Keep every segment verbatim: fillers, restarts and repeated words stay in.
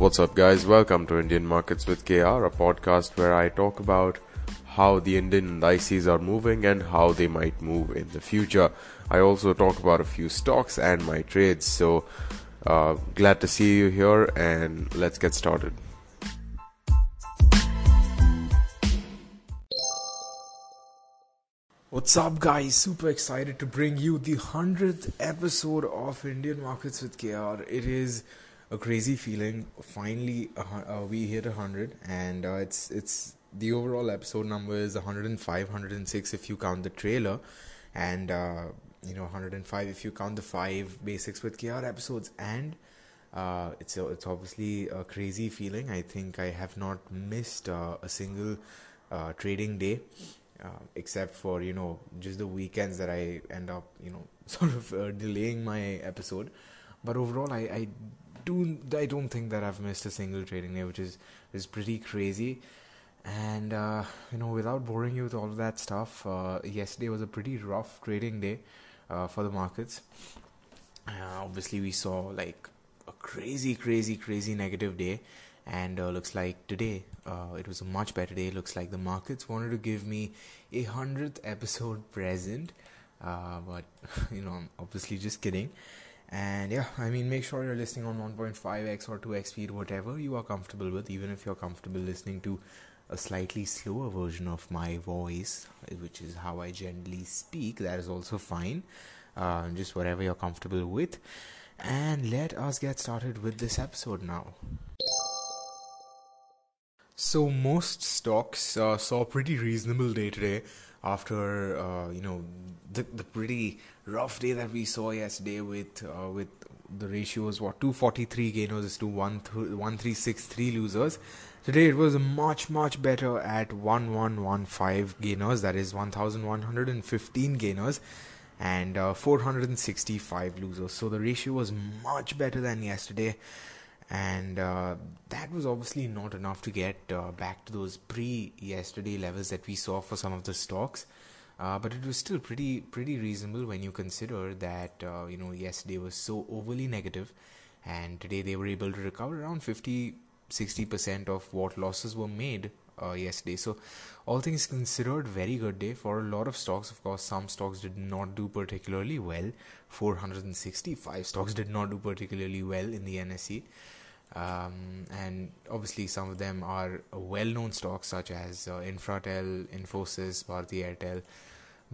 What's up, guys? Welcome to Indian Markets with K R, a podcast where I talk about how the Indian indices are moving and how they might move in the future. I also talk about a few stocks and my trades. So uh, glad to see you here, and let's get started. What's up, guys? Super excited to bring you the one hundredth episode of Indian Markets with K R. It is a crazy feeling. Finally, uh, uh, we hit one hundred, and uh, it's it's the overall episode number is one hundred five, one hundred six if you count the trailer, and uh, you know one hundred five if you count the five Basics with K R episodes. And uh, it's a, it's obviously a crazy feeling. I think I have not missed uh, a single uh, trading day. Uh, except for, you know, just the weekends that I end up, you know, sort of uh, delaying my episode. But overall, I, I, do, I don't think that I've missed a single trading day, which is, is pretty crazy. And, uh, you know, without boring you with all of that stuff, uh, yesterday was a pretty rough trading day uh, for the markets. Uh, obviously, we saw, like, a crazy, crazy, crazy negative day. And uh, looks like today, uh, it was a much better day. Looks like the markets wanted to give me a hundredth episode present. Uh, but, you know, I'm obviously just kidding. And yeah, I mean, make sure you're listening on one point five x or two x speed, whatever you are comfortable with. Even if you're comfortable listening to a slightly slower version of my voice, which is how I generally speak, that is also fine. Uh, just whatever you're comfortable with. And let us get started with this episode now. So most stocks uh, saw a pretty reasonable day today after, uh, you know, the the pretty rough day that we saw yesterday with uh, with the ratios, what, two forty-three gainers to one three six three losers. Today it was much, much better at one one one five gainers, that is one thousand one hundred fifteen gainers and uh, four hundred sixty-five losers. So the ratio was much better than yesterday. And uh, that was obviously not enough to get uh, back to those pre-yesterday levels that we saw for some of the stocks. Uh, but it was still pretty pretty reasonable when you consider that, uh, you know, yesterday was so overly negative. And today they were able to recover around fifty to sixty percent of what losses were made uh, yesterday. So all things considered, very good day for a lot of stocks. Of course, some stocks did not do particularly well. four hundred sixty-five stocks did not do particularly well in the N S E. Um, and obviously some of them are well-known stocks such as uh, Infratel, Infosys, Bharti Airtel,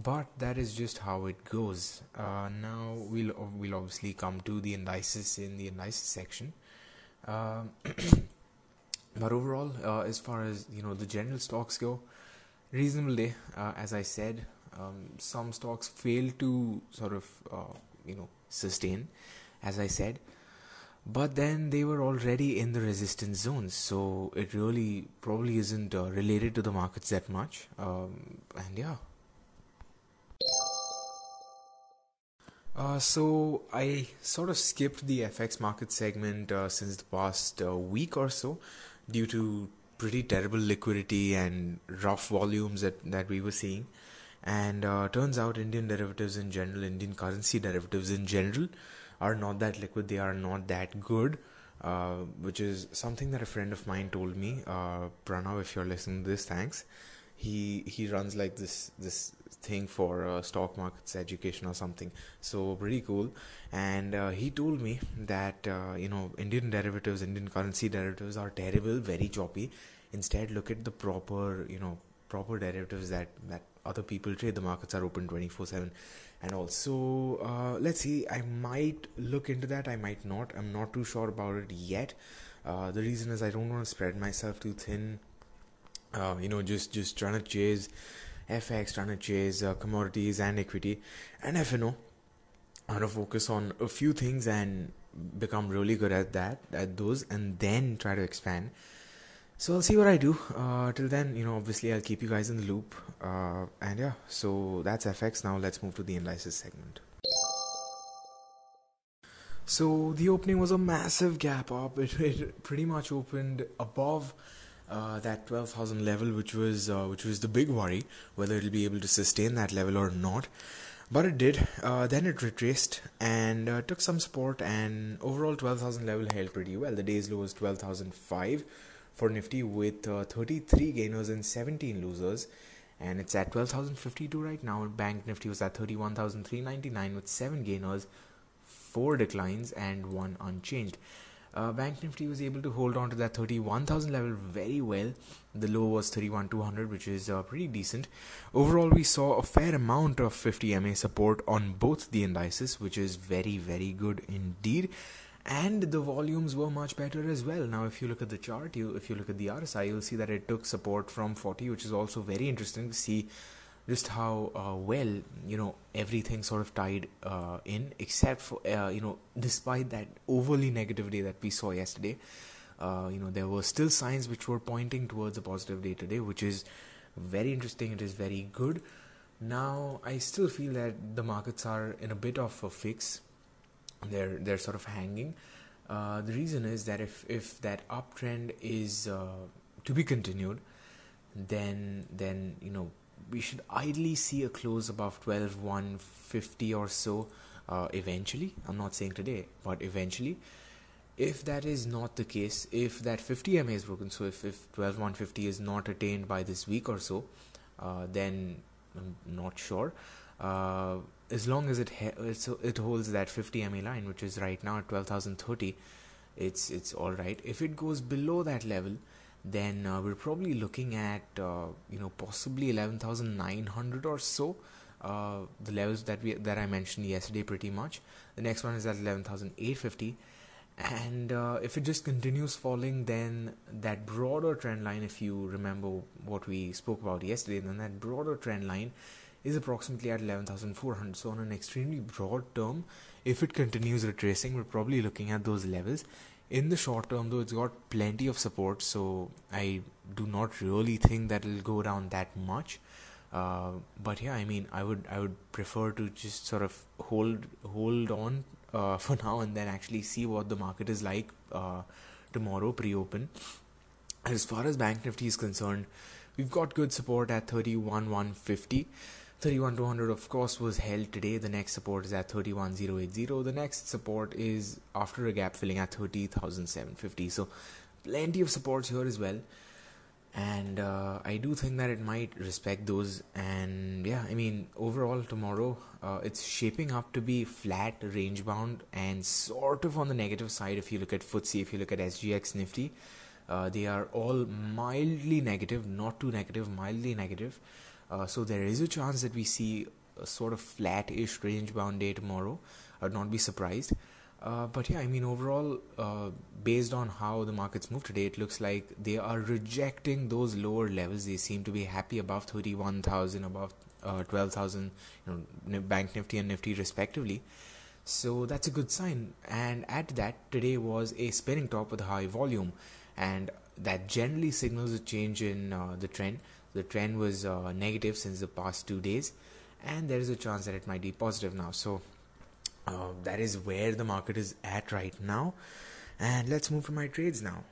but that is just how it goes. Uh, now we'll we'll obviously come to the indices in the indices section. Uh, but overall, uh, as far as you know, the general stocks go, reasonable day. Uh, as I said, um, some stocks failed to sort of uh, you know sustain, as I said. But then they were already in the resistance zones, so it really probably isn't uh, related to the markets that much. Um, and yeah. Uh, so I sort of skipped the F X market segment uh, since the past uh, week or so due to pretty terrible liquidity and rough volumes that, that we were seeing. And uh, turns out Indian derivatives in general, Indian currency derivatives in general, are not that liquid, they are not that good, uh, which is something that a friend of mine told me. uh, Pranav, if you're listening to this, thanks. He he runs like this this thing for uh, stock markets education or something, so pretty cool. And uh, he told me that uh, you know Indian derivatives, Indian currency derivatives are terrible, very choppy. Instead, look at the proper you know proper derivatives that that other people trade. The markets are open twenty-four seven. And also, uh, let's see, I might look into that, I might not, I'm not too sure about it yet. Uh, the reason is I don't want to spread myself too thin, uh, you know, just, just trying to chase F X, trying to chase uh, commodities and equity and F and O. I want to focus on a few things and become really good at that, at those, and then try to expand. So I'll see what I do. Uh, till then, you know, obviously I'll keep you guys in the loop. Uh, and yeah, so that's F X. Now let's move to the indices segment. So the opening was a massive gap up. It, it pretty much opened above uh, that twelve thousand level, which was uh, which was the big worry, whether it'll be able to sustain that level or not. but it did. Uh, then it retraced and uh, took some support, and overall twelve thousand level held pretty well. The day's low was twelve thousand five for Nifty, with uh, thirty-three gainers and seventeen losers, and it's at twelve thousand fifty-two right now. Bank Nifty was at thirty-one thousand three hundred ninety-nine with seven gainers, four declines, and one unchanged. Uh, Bank Nifty was able to hold on to that thirty-one thousand level very well. The low was thirty-one thousand two hundred, which is uh, pretty decent. Overall, we saw a fair amount of fifty M A support on both the indices, which is very, very good indeed. And the volumes were much better as well. Now, if you look at the chart, you if you look at the R S I, you'll see that it took support from forty, which is also very interesting to see just how uh, well, you know, everything sort of tied uh, in, except for, uh, you know, despite that overly negative day that we saw yesterday, uh, you know, there were still signs which were pointing towards a positive day today, which is very interesting. It is very good. Now, I still feel that the markets are in a bit of a fix. They're, they're sort of hanging. Uh, the reason is that if, if that uptrend is uh, to be continued, then then, you know, we should ideally see a close above twelve thousand one hundred fifty or so uh, eventually. I'm not saying today, but eventually. If that is not the case, if that fifty M A is broken, so if, if twelve thousand one hundred fifty is not attained by this week or so, uh, then I'm not sure. Uh, as long as it ha- it holds that fifty M A line, which is right now at twelve thousand thirty, it's, it's all right. If it goes below that level, then uh, we're probably looking at, uh, you know, possibly eleven thousand nine hundred or so. Uh, the levels that we that I mentioned yesterday, pretty much. The next one is at eleven thousand eight hundred fifty. And uh, if it just continues falling, then that broader trend line, if you remember what we spoke about yesterday, then that broader trend line is approximately at eleven thousand four hundred. So on an extremely broad term, if it continues retracing, we're probably looking at those levels. In the short term, though, it's got plenty of support, so I do not really think that it'll go down that much. Uh, but yeah, I mean, I would I would prefer to just sort of hold hold on uh, for now, and then actually see what the market is like uh, tomorrow pre-open. As far as Bank Nifty is concerned, we've got good support at thirty-one thousand one hundred fifty. thirty-one thousand two hundred, of course, was held today. The next support is at thirty-one thousand eighty. The next support is after a gap filling at thirty thousand seven hundred fifty. So, plenty of supports here as well. And uh, I do think that it might respect those. And yeah, I mean, overall, tomorrow, uh, it's shaping up to be flat, range bound, and sort of on the negative side. If you look at F T S E, if you look at S G X, Nifty, uh, they are all mildly negative, not too negative, mildly negative. Uh, so there is a chance that we see a sort of flat-ish range-bound day tomorrow. I would not be surprised. Uh, but yeah, I mean, overall, uh, based on how the markets move today, it looks like they are rejecting those lower levels. They seem to be happy above thirty-one thousand, above uh, twelve thousand, you know, Bank Nifty and Nifty respectively. So that's a good sign. And add to that, today was a spinning top with high volume. And that generally signals a change in uh, the trend. The trend was uh, negative since the past two days, and there is a chance that it might be positive now. So uh, that is where the market is at right now. And let's move to my trades now.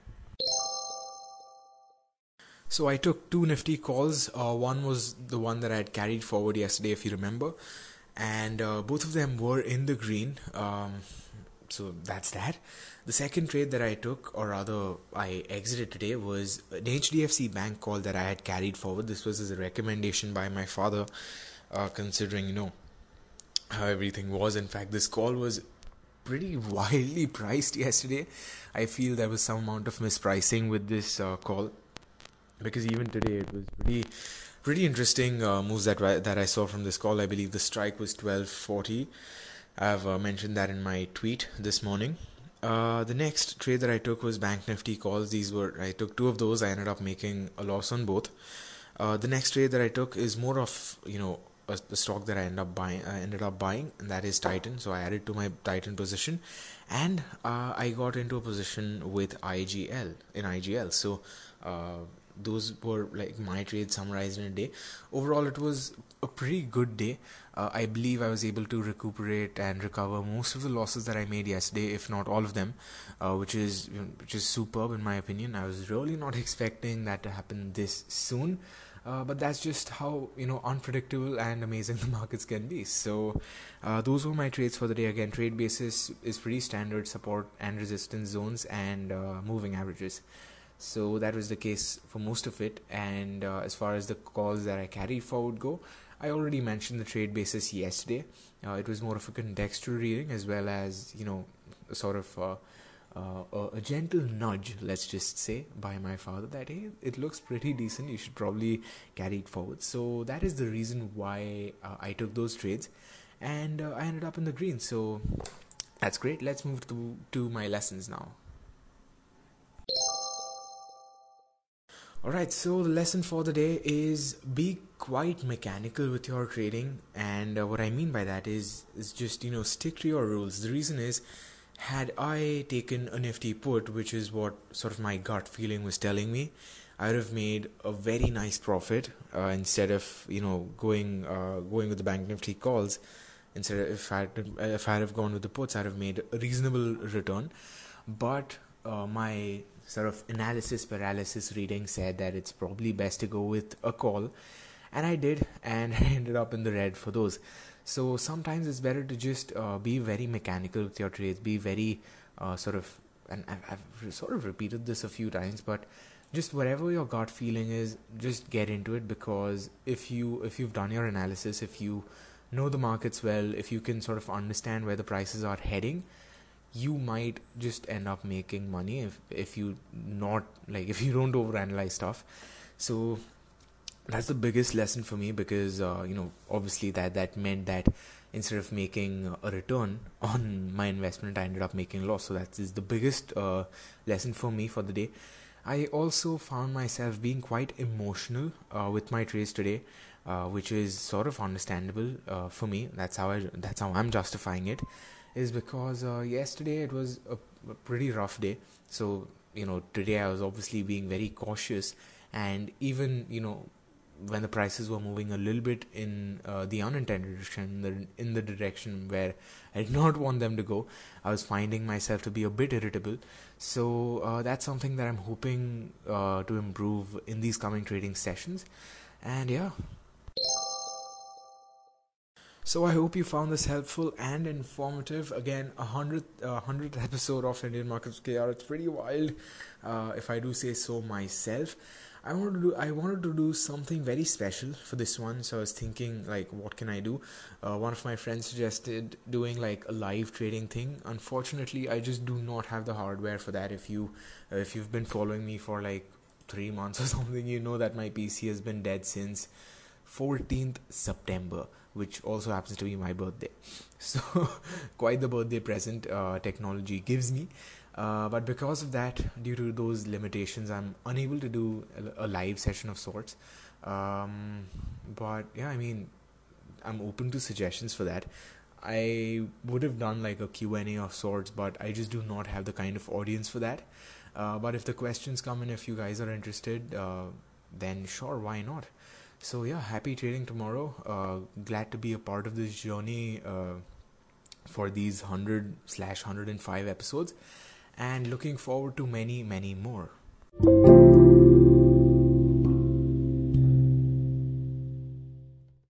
So I took two Nifty calls. Uh, one was the one that I had carried forward yesterday, if you remember. And uh, both of them were in the green. Um, so that's that. The second trade that I took, or rather I exited today, was an H D F C Bank call that I had carried forward. This was as a recommendation by my father, uh, considering, you know, how everything was. In fact, this call was pretty wildly priced yesterday. I feel there was some amount of mispricing with this uh, call, because even today it was pretty pretty interesting uh, moves that, that I saw from this call. I believe the strike was twelve forty. I've uh, mentioned that in my tweet this morning. Uh, the next trade that I took was Bank Nifty calls. These were, I took two of those. I ended up making a loss on both. Uh, the next trade that I took is more of, you know, a, a stock that I ended up buying, I ended up buying, and that is Titan. So I added to my Titan position, and uh, I got into a position with I G L, in I G L. So uh, those were like my trades summarized in a day. Overall, it was a pretty good day. Uh, I believe I was able to recuperate and recover most of the losses that I made yesterday, if not all of them, uh, which is which is superb in my opinion. I was really not expecting that to happen this soon. Uh, but that's just how, you know, unpredictable and amazing the markets can be. So uh, those were my trades for the day. Again, trade basis is pretty standard support and resistance zones and uh, moving averages. So that was the case for most of it. And uh, as far as the calls that I carried forward go, I already mentioned the trade basis yesterday. Uh, it was more of a contextual reading as well as, you know, a sort of uh, uh, a gentle nudge, let's just say, by my father that, hey, it looks pretty decent. You should probably carry it forward. So that is the reason why uh, I took those trades. And uh, I ended up in the green. So that's great. Let's move to, to my lessons now. Alright, so the lesson for the day is be quite mechanical with your trading, and uh, what I mean by that is, is just, you know, stick to your rules. The reason is, had I taken a Nifty put, which is what sort of my gut feeling was telling me, I would have made a very nice profit uh, instead of, you know, going uh, going with the Bank Nifty calls. Instead of, if I if I would have gone with the puts, I would have made a reasonable return, but uh, my sort of analysis paralysis reading said that it's probably best to go with a call, and I did, and I ended up in the red for those. So sometimes it's better to just uh, be very mechanical with your trades, be very uh, sort of, and I've, I've sort of repeated this a few times, but just whatever your gut feeling is, just get into it, because if you if you've done your analysis, if you know the markets well, if you can sort of understand where the prices are heading, you might just end up making money if if you not like if you don't overanalyze stuff. So that's the biggest lesson for me, because uh, you know obviously that that meant that instead of making a return on my investment, I ended up making a loss. So that is the biggest uh, lesson for me for the day. I also found myself being quite emotional uh, with my trades today, uh, which is sort of understandable uh, for me. That's how I that's how I'm justifying it. Is because uh, yesterday it was a, a pretty rough day. So, you know, today I was obviously being very cautious, and even, you know, when the prices were moving a little bit in uh, the unintended direction, the, in the direction where I did not want them to go, I was finding myself to be a bit irritable. So uh, that's something that I'm hoping uh, to improve in these coming trading sessions. And yeah. So I hope you found this helpful and informative. Again, a hundredth, uh, hundredth episode of Indian Markets with K R. It's pretty wild, uh, if I do say so myself. I wanted to do, I wanted to do something very special for this one. So I was thinking, like, what can I do? Uh, one of my friends suggested doing like a live trading thing. Unfortunately, I just do not have the hardware for that. If you, uh, if you've been following me for like three months or something, you know that my P C has been dead since fourteenth of September, which also happens to be my birthday. So quite the birthday present uh, technology gives me. Uh, but because of that, due to those limitations, I'm unable to do a live session of sorts. Um, but yeah, I mean, I'm open to suggestions for that. I would have done like a Q and A of sorts, but I just do not have the kind of audience for that. Uh, but if the questions come in, if you guys are interested, uh, then sure, why not? So yeah, happy trading tomorrow. Uh, glad to be a part of this journey uh, for these one hundred slash one hundred five episodes, and looking forward to many, many more.